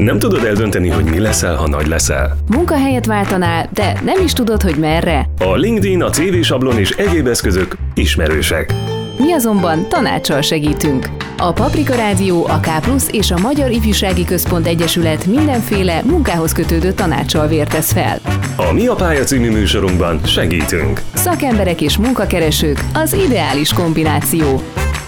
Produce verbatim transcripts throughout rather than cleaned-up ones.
Nem tudod eldönteni, hogy mi leszel, ha nagy leszel. Munkahelyet váltanál, de nem is tudod, hogy merre. A LinkedIn, a cé vé-sablon és egyéb eszközök ismerősek. Mi azonban tanácssal segítünk. A Paprika Rádió, a K+ és a Magyar Ifjúsági Központ Egyesület mindenféle munkához kötődő tanácssal vértesz fel. A Mi a Pálya című műsorunkban segítünk. Szakemberek és munkakeresők, az ideális kombináció.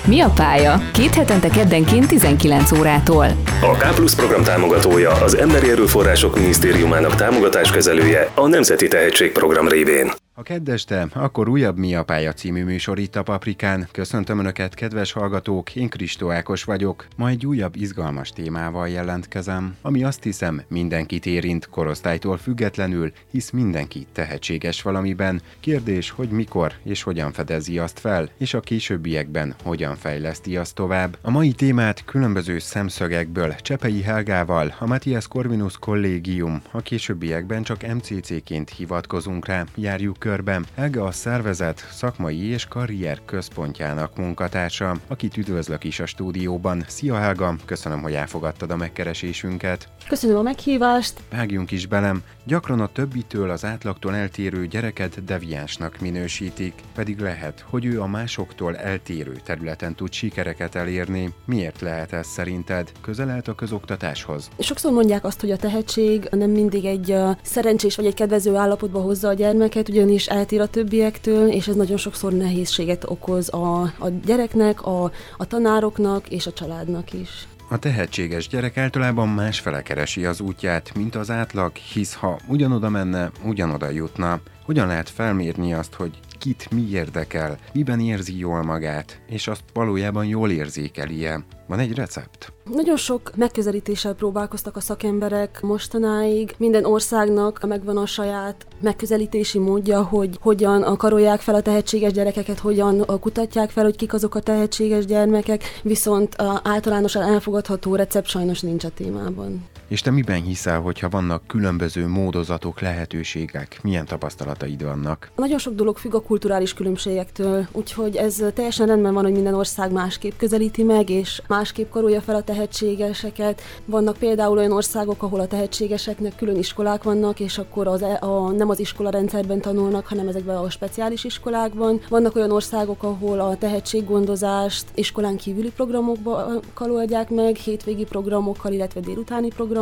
Mi a pálya? Két hetente keddenként tizenkilenc órától. A K+ program támogatója, az Emberi Erőforrások Minisztériumának támogatáskezelője a Nemzeti Tehetségprogram révén. Ha kedd este, akkor újabb Mi a Pálya című műsor itt a Paprikán. Köszöntöm Önöket, kedves hallgatók, én Kristó Ákos vagyok. Ma egy újabb izgalmas témával jelentkezem, ami azt hiszem mindenkit érint, korosztálytól függetlenül, hisz mindenki tehetséges valamiben. Kérdés, hogy mikor és hogyan fedezi azt fel, és a későbbiekben hogyan fejleszti azt tovább. A mai témát különböző szemszögekből Csepei Helgával, a Matthias Corvinus Collegium, a későbbiekben csak em cé cé-ként hivatkozunk rá, járjuk körben. Helga a szervezet szakmai és karrier központjának munkatársa, akit üdvözlök is a stúdióban. Szia Helga, köszönöm, hogy elfogadtad a megkeresésünket. Köszönöm a meghívást. Vágjunk is bele. Gyakran a többitől, az átlagtól eltérő gyereket deviánsnak minősítik, pedig lehet, hogy ő a másoktól eltérő területen tud sikereket elérni. Miért lehet ez szerinted? Közel állt a közoktatáshoz? Sokszor mondják azt, hogy a tehetség nem mindig egy szerencsés vagy egy kedvező állapotba hozza a gyermeket, ugyanis és eltér a többiektől, és ez nagyon sokszor nehézséget okoz a, a gyereknek, a, a tanároknak és a családnak is. A tehetséges gyerek általában másfele keresi az útját, mint az átlag, hisz ha ugyanoda menne, ugyanoda jutna. Hogyan lehet felmérni azt, hogy kit mi érdekel, miben érzi jól magát, és azt valójában jól érzékeli-e? Van egy recept? Nagyon sok megközelítéssel próbálkoztak a szakemberek mostanáig. Minden országnak megvan a saját megközelítési módja, hogy hogyan karolják fel a tehetséges gyerekeket, hogyan kutatják fel, hogy kik azok a tehetséges gyermekek, viszont általánosan elfogadható recept sajnos nincs a témában. És te miben hiszel, hogyha vannak különböző módozatok, lehetőségek? Milyen tapasztalataid vannak? Nagyon sok dolog függ a kulturális különbségektől, úgyhogy ez teljesen rendben van, hogy minden ország másképp közelíti meg, és másképp karolja fel a tehetségeseket. Vannak például olyan országok, ahol a tehetségeseknek külön iskolák vannak, és akkor az, a, nem az iskolarendszerben tanulnak, hanem ezekben a speciális iskolákban. Vannak olyan országok, ahol a tehetséggondozást iskolán kívüli programokkal oldják meg, hétvégi programokkal, illetve délutáni programokkal.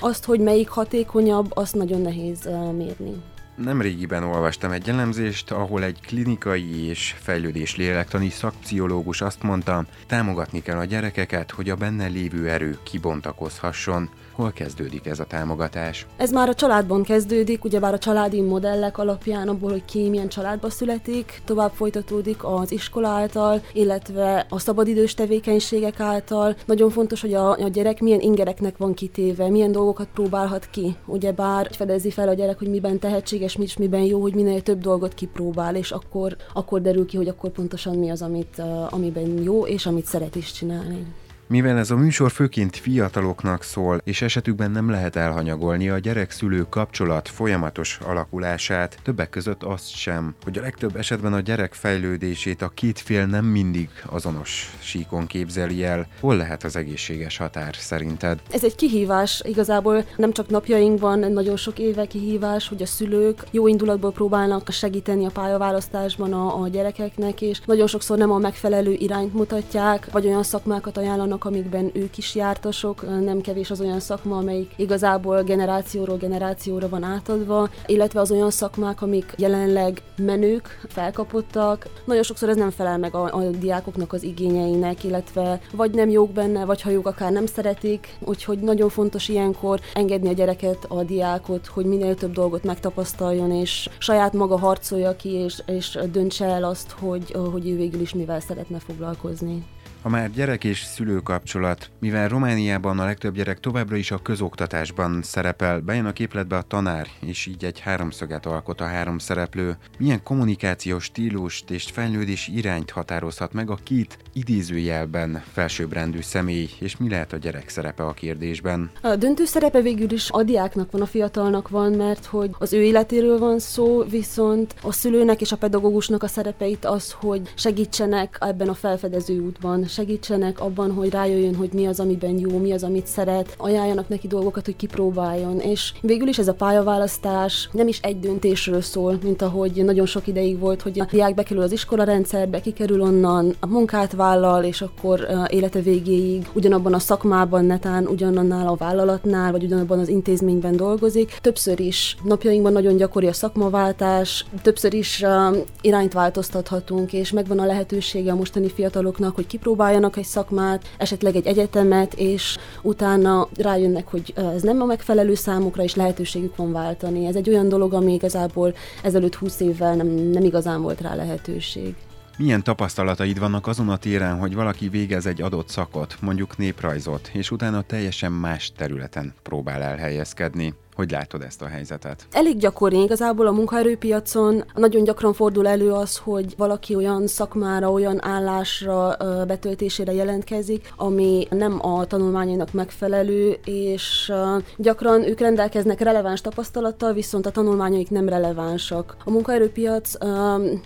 Azt, hogy melyik hatékonyabb, azt nagyon nehéz mérni. Nemrégiben olvastam egy elemzést, ahol egy klinikai és fejlődés lélektani szakpszichológus azt mondta, támogatni kell a gyerekeket, hogy a benne lévő erő kibontakozhasson. Hol kezdődik ez a támogatás? Ez már a családban kezdődik, ugyebár a családi modellek alapján abból, hogy ki milyen családba születik, tovább folytatódik az iskola által, illetve a szabadidős tevékenységek által. Nagyon fontos, hogy a, a gyerek milyen ingereknek van kitéve, milyen dolgokat próbálhat ki. Ugyebár fedezi fel a gyerek, hogy miben tehetséges, mit, miben jó, hogy minél több dolgot kipróbál, és akkor, akkor derül ki, hogy akkor pontosan mi az, amit, amiben jó, és amit szeret is csinálni. Mivel ez a műsor főként fiataloknak szól, és esetükben nem lehet elhanyagolni a gyerek-szülő kapcsolat folyamatos alakulását, többek között azt sem, hogy a legtöbb esetben a gyerek fejlődését a két fél nem mindig azonos síkon képzeli el. Hol lehet az egészséges határ szerinted? Ez egy kihívás, igazából nem csak napjainkban, nagyon sok éve kihívás, hogy a szülők jó indulatból próbálnak segíteni a pályaválasztásban a, a gyerekeknek, és nagyon sokszor nem a megfelelő irányt mutatják, vagy olyan szakmákat ajánlanak, amikben ők is jártasok, nem kevés az olyan szakma, amelyik igazából generációról generációra van átadva, illetve az olyan szakmák, amik jelenleg menők, felkapottak. Nagyon sokszor ez nem felel meg a, a diákoknak az igényeinek, illetve vagy nem jók benne, vagy ha jók, akár nem szeretik, úgyhogy nagyon fontos ilyenkor engedni a gyereket, a diákot, hogy minél több dolgot megtapasztaljon, és saját maga harcolja ki, és, és döntse el azt, hogy, hogy ő végül is mivel szeretne foglalkozni. Ha már gyerek és szülő kapcsolat, mivel Romániában a legtöbb gyerek továbbra is a közoktatásban szerepel, bejön a képletbe a tanár, és így egy háromszöget alkot a három szereplő. Milyen kommunikációs stílust és fejlődési irányt határozhat meg a két idézőjelben felsőbbrendű személy, és mi lehet a gyerek szerepe a kérdésben? A döntő szerepe végül is a diáknak van, a fiatalnak van, mert hogy az ő életéről van szó, viszont a szülőnek és a pedagógusnak a szerepe itt az, hogy segítsenek ebben a felfedező útban, segítsenek abban, hogy rájöjjön, hogy mi az, amiben jó, mi az, amit szeret, ajánljanak neki dolgokat, hogy kipróbáljon. És végül is ez a pályaválasztás nem is egy döntésről szól, mint ahogy nagyon sok ideig volt, hogy a diák bekerül az iskola rendszerbe, kikerül onnan, a munkát vállal, és akkor élete végéig ugyanabban a szakmában, netán ugyanannál a vállalatnál, vagy ugyanabban az intézményben dolgozik. Többször is napjainkban nagyon gyakori a szakmaváltás, többször is irányt változtathatunk, és megvan a lehetősége a mostani fiataloknak, hogy kipróbáljanak egy szakmát, esetleg egy egyetemet, és utána rájönnek, hogy ez nem a megfelelő számukra, és lehetőségük van váltani. Ez egy olyan dolog, ami igazából ezelőtt húsz évvel nem, nem igazán volt rá lehetőség. Milyen tapasztalataid vannak azon a téren, hogy valaki végez egy adott szakot, mondjuk néprajzot, és utána teljesen más területen próbál elhelyezkedni? Hogy látod ezt a helyzetet? Elég gyakori, igazából a munkaerőpiacon nagyon gyakran fordul elő az, hogy valaki olyan szakmára, olyan állásra, betöltésére jelentkezik, ami nem a tanulmányainak megfelelő, és gyakran ők rendelkeznek releváns tapasztalattal, viszont a tanulmányaik nem relevánsak. A munkaerőpiac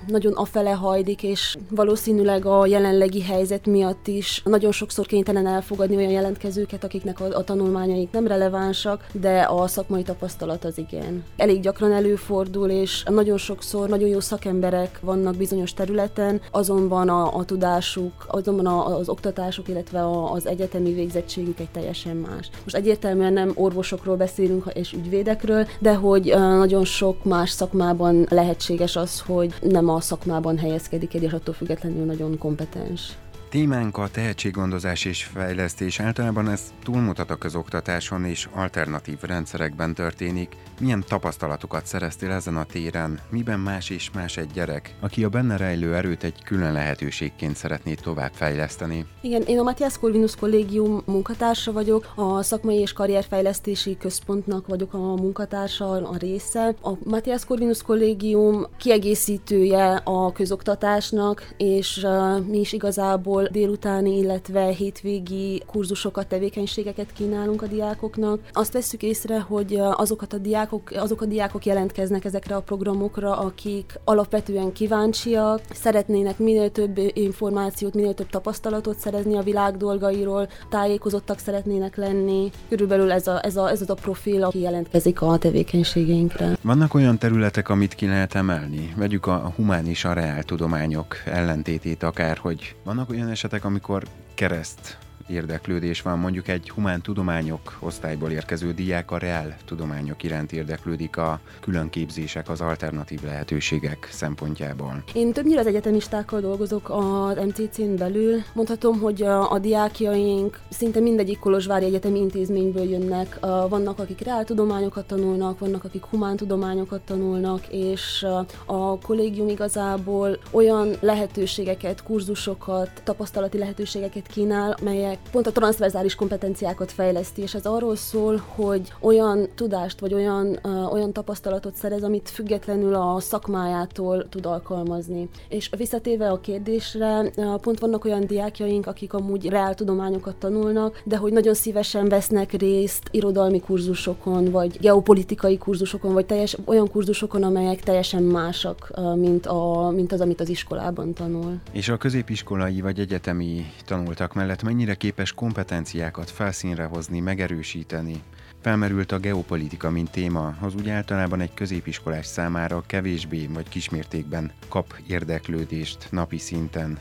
nagyon afele hajlik, és valószínűleg a jelenlegi helyzet miatt is nagyon sokszor kénytelen elfogadni olyan jelentkezőket, akiknek a tanulmányaik nem relevánsak, de a szakmai tapasztalat az igen. Elég gyakran előfordul, és nagyon sokszor nagyon jó szakemberek vannak bizonyos területen, azonban a, a tudásuk, azonban a, az oktatásuk, illetve a, az egyetemi végzettségük egy teljesen más. Most egyértelműen nem orvosokról beszélünk és ügyvédekről, de hogy nagyon sok más szakmában lehetséges az, hogy nem a szakmában helyezkedik egy, és attól függetlenül nagyon kompetens. Témánk a tehetséggondozás és fejlesztés, általában ez túlmutat a közoktatáson és alternatív rendszerekben történik. Milyen tapasztalatokat szereztél ezen a téren? Miben más és más egy gyerek, aki a benne rejlő erőt egy külön lehetőségként szeretné továbbfejleszteni? Igen, én a Matthias Corvinus Collegium munkatársa vagyok, a Szakmai és Karrierfejlesztési Központnak vagyok a munkatársa, a része. A Matthias Corvinus Collegium kiegészítője a közoktatásnak, és uh, mi is igazából délutáni, illetve hétvégi kurzusokat, tevékenységeket kínálunk a diákoknak. Azt vesszük észre, hogy azokat a diákok, azok a diákok jelentkeznek ezekre a programokra, akik alapvetően kíváncsiak, szeretnének minél több információt, minél több tapasztalatot szerezni a világ dolgairól, tájékozottak szeretnének lenni. Körülbelül ez, a, ez, a, ez az a profil, aki jelentkezik a tevékenységeinkre. Vannak olyan területek, amit ki lehet emelni? Vegyük a humán és a reáltudományok ellentétét akár, hogy vannak olyan Olyan esetek, amikor kereszt érdeklődés van, mondjuk egy humán tudományok osztályból érkező diák a reál tudományok iránt érdeklődik a külön képzések, az alternatív lehetőségek szempontjából. Én többnyire az egyetemistákkal dolgozok az em cé cén belül. Mondhatom, hogy a, a diákjaink szinte mindegyik kolozsvári egyetemi intézményből jönnek. Vannak, akik reál tudományokat tanulnak, vannak, akik humán tudományokat tanulnak, és a kollégium igazából olyan lehetőségeket, kurzusokat, tapasztalati lehetőségeket kínál, melyek pont a transzverzális kompetenciákat fejleszti, és ez arról szól, hogy olyan tudást, vagy olyan, uh, olyan tapasztalatot szerez, amit függetlenül a szakmájától tud alkalmazni. És visszatérve a kérdésre, uh, pont vannak olyan diákjaink, akik amúgy reáltudományokat tanulnak, de hogy nagyon szívesen vesznek részt irodalmi kurzusokon, vagy geopolitikai kurzusokon, vagy teljes, olyan kurzusokon, amelyek teljesen másak, uh, mint, a, mint az, amit az iskolában tanul. És a középiskolai vagy egyetemi tanultak mellett mennyire képes kompetenciákat felszínre hozni, megerősíteni? Felmerült a geopolitika, mint téma, az úgy általában egy középiskolás számára kevésbé vagy kismértékben kap érdeklődést napi szinten.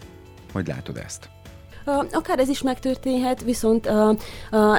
Hogy látod ezt? Akár ez is megtörténhet, viszont uh, uh,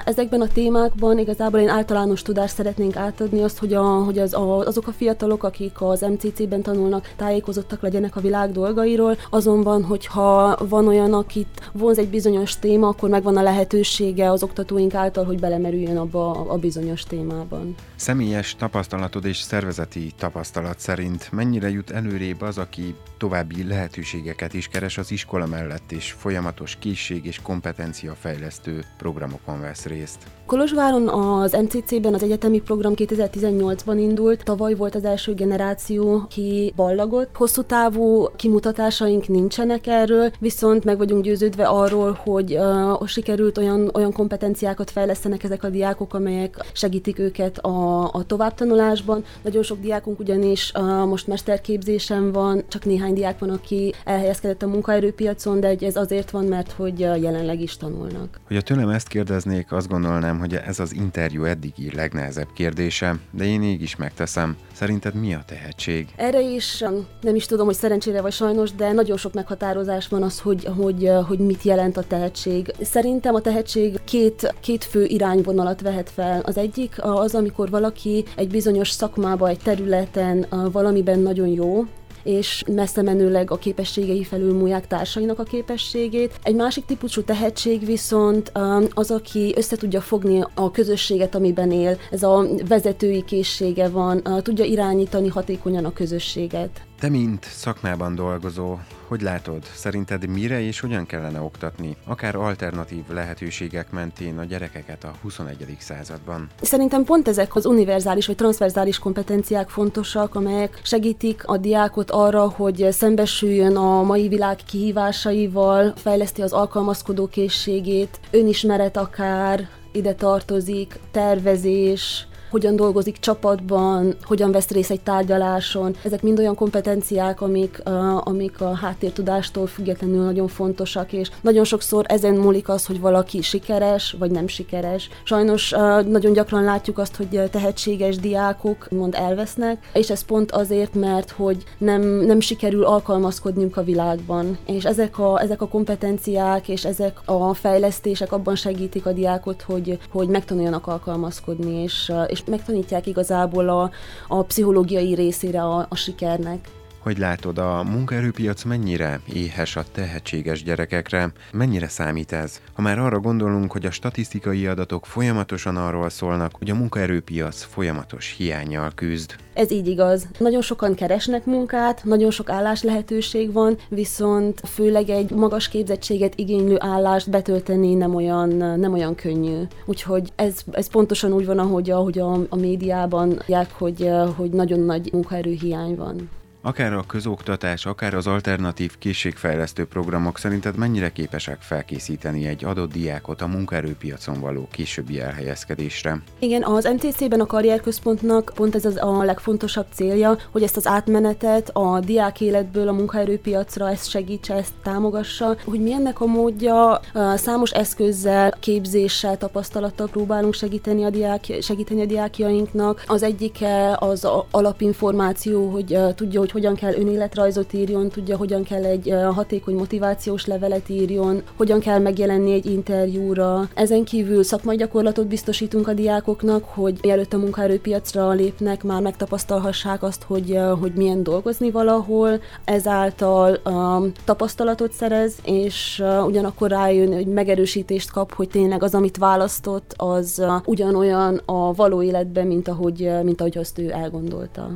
ezekben a témákban igazából én általános tudást szeretnénk átadni, azt, hogy, a, hogy az, a, azok a fiatalok, akik az em cé cében tanulnak, tájékozottak legyenek a világ dolgairól, azonban, hogyha van olyan, akit vonz egy bizonyos téma, akkor megvan a lehetősége az oktatóink által, hogy belemerüljön abba a, a bizonyos témában. Személyes tapasztalatod és szervezeti tapasztalat szerint mennyire jut előrébb az, aki további lehetőségeket is keres az iskola mellett, és folyamatos kis és kompetenciafejlesztő programokon vesz részt? Kolozsváron az em cé cében az egyetemi program kétezer-tizennyolcban indult, tavaly volt az első generáció, ki ballagott. Hosszú távú kimutatásaink nincsenek erről, viszont meg vagyunk győződve arról, hogy uh, sikerült olyan, olyan kompetenciákat fejlesztenek ezek a diákok, amelyek segítik őket a, a továbbtanulásban. Nagyon sok diákunk ugyanis uh, most mesterképzésen van, csak néhány diák van, aki elhelyezkedett a munkaerőpiacon, de ez azért van, mert hogy hogy jelenleg is tanulnak. Hogyha tőlem ezt kérdeznék, azt gondolnám, hogy ez az interjú eddigi legnehezebb kérdése, de én így is megteszem. Szerinted mi a tehetség? Erre is nem is tudom, hogy szerencsére vagy sajnos, de nagyon sok meghatározás van az, hogy, hogy, hogy mit jelent a tehetség. Szerintem a tehetség két, két fő irányvonalat vehet fel. Az egyik az, amikor valaki egy bizonyos szakmába, egy területen valamiben nagyon jó, és messze menőleg a képességei felülmúlják társainak a képességét. Egy másik típusú tehetség viszont az, aki össze tudja fogni a közösséget, amiben él. Ez a vezetői készsége van, tudja irányítani hatékonyan a közösséget. Te, mint szakmában dolgozó, hogy látod, szerinted mire és hogyan kellene oktatni, akár alternatív lehetőségek mentén a gyerekeket a huszonegyedik században? Szerintem pont ezek az univerzális vagy transzverzális kompetenciák fontosak, amelyek segítik a diákot arra, hogy szembesüljön a mai világ kihívásaival, fejleszti az alkalmazkodó készségét, önismeret akár, ide tartozik, tervezés, hogyan dolgozik csapatban, hogyan vesz részt egy tárgyaláson. Ezek mind olyan kompetenciák, amik, uh, amik a háttértudástól függetlenül nagyon fontosak, és nagyon sokszor ezen múlik az, hogy valaki sikeres, vagy nem sikeres. Sajnos uh, nagyon gyakran látjuk azt, hogy tehetséges diákok mond elvesznek, és ez pont azért, mert hogy nem, nem sikerül alkalmazkodniuk a világban. És ezek a, ezek a kompetenciák, és ezek a fejlesztések abban segítik a diákot, hogy, hogy megtanuljanak alkalmazkodni, és, és megtanítják igazából a, a pszichológiai részére a, a sikernek. Hogy látod, a munkaerőpiac mennyire éhes a tehetséges gyerekekre? Mennyire számít ez? Ha már arra gondolunk, hogy a statisztikai adatok folyamatosan arról szólnak, hogy a munkaerőpiac folyamatos hiánnyal küzd. Ez így igaz. Nagyon sokan keresnek munkát, nagyon sok állás lehetőség van, viszont főleg egy magas képzettséget igénylő állást betölteni nem olyan, nem olyan könnyű. Úgyhogy ez, ez pontosan úgy van, ahogy, ahogy a, a médiában mondják, hogy, hogy nagyon nagy munkaerőhiány van. Akár a közoktatás, akár az alternatív készségfejlesztő programok szerinted mennyire képesek felkészíteni egy adott diákot a munkaerőpiacon való későbbi elhelyezkedésre? Igen, az em té cében a karrierközpontnak pont ez az a legfontosabb célja, hogy ezt az átmenetet a diák életből a munkaerőpiacra ezt segítse, ezt támogassa, hogy mi ennek a módja, számos eszközzel, képzéssel, tapasztalattal próbálunk segíteni a, diák, segíteni a diákjainknak. Az egyike az alapinformáció, hogy tudja, hogy hogyan kell önéletrajzot írjon, tudja, hogyan kell egy hatékony motivációs levelet írjon, hogyan kell megjelenni egy interjúra. Ezen kívül szakmai gyakorlatot biztosítunk a diákoknak, hogy mielőtt a munkaerőpiacra lépnek, már megtapasztalhassák azt, hogy, hogy milyen dolgozni valahol, ezáltal um, tapasztalatot szerez, és uh, ugyanakkor rájön, hogy megerősítést kap, hogy tényleg az, amit választott, az uh, ugyanolyan a való életben, mint ahogy, uh, mint ahogy azt ő elgondolta.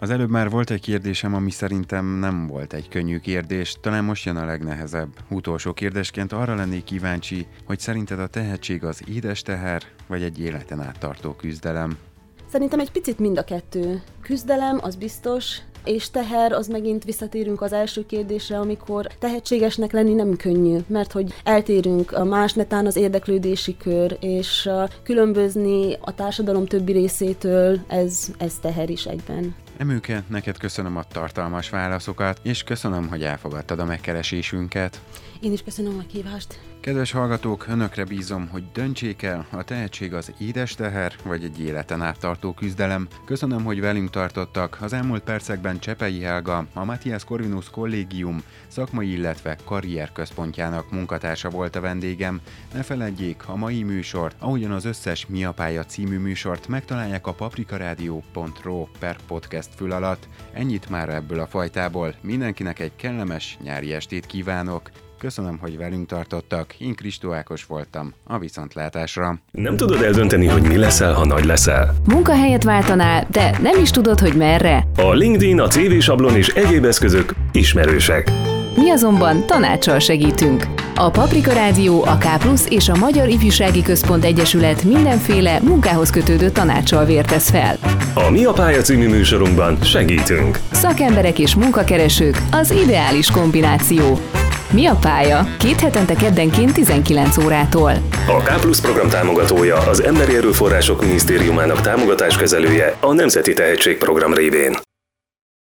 Az előbb már volt egy kérdésem, ami szerintem nem volt egy könnyű kérdés, talán most jön a legnehezebb. Utolsó kérdésként arra lennék kíváncsi, hogy szerinted a tehetség az édes teher, vagy egy életen át tartó küzdelem? Szerintem egy picit mind a kettő. Küzdelem, az biztos, és teher, az megint visszatérünk az első kérdésre, amikor tehetségesnek lenni nem könnyű, mert hogy eltérünk más, netán az érdeklődési kör, és különbözni a társadalom többi részétől, ez, ez teher is egyben. Emőke, neked köszönöm a tartalmas válaszokat, és köszönöm, hogy elfogadtad a megkeresésünket. Én is köszönöm a kívást. Kedves hallgatók, önökre bízom, hogy döntsék el, a tehetség az édes teher, vagy egy életen át tartó küzdelem. Köszönöm, hogy velünk tartottak. Az elmúlt percekben Csepei Helga, a Matthias Corvinus Collegium szakmai, illetve karrierközpontjának munkatársa volt a vendégem. Ne feledjék, a mai műsort, ahogyan az összes Mi a pálya című műsort megtalálják a paprikarádió.ro per podcast fül alatt. Ennyit már ebből a fajtából. Mindenkinek egy kellemes nyári estét kívánok. Köszönöm, hogy velünk tartottak, én Kristó Ákos voltam, a viszontlátásra. Nem tudod eldönteni, hogy mi leszel, ha nagy leszel. Munkahelyet váltanál, de nem is tudod, hogy merre. A LinkedIn, a cé vé-sablon és egyéb eszközök ismerősek. Mi azonban tanácssal segítünk. A Paprika Rádió, a K+ és a Magyar Ifjúsági Központ Egyesület mindenféle munkához kötődő tanácssal vértesz fel. A Mi a pálya című műsorunkban segítünk. Szakemberek és munkakeresők, az ideális kombináció. Mi a pálya? Két hetente keddenként tizenkilenc órától. A K+ program támogatója, az Emberi Erőforrások Minisztériumának támogatáskezelője, a Nemzeti Tehetségprogram révén.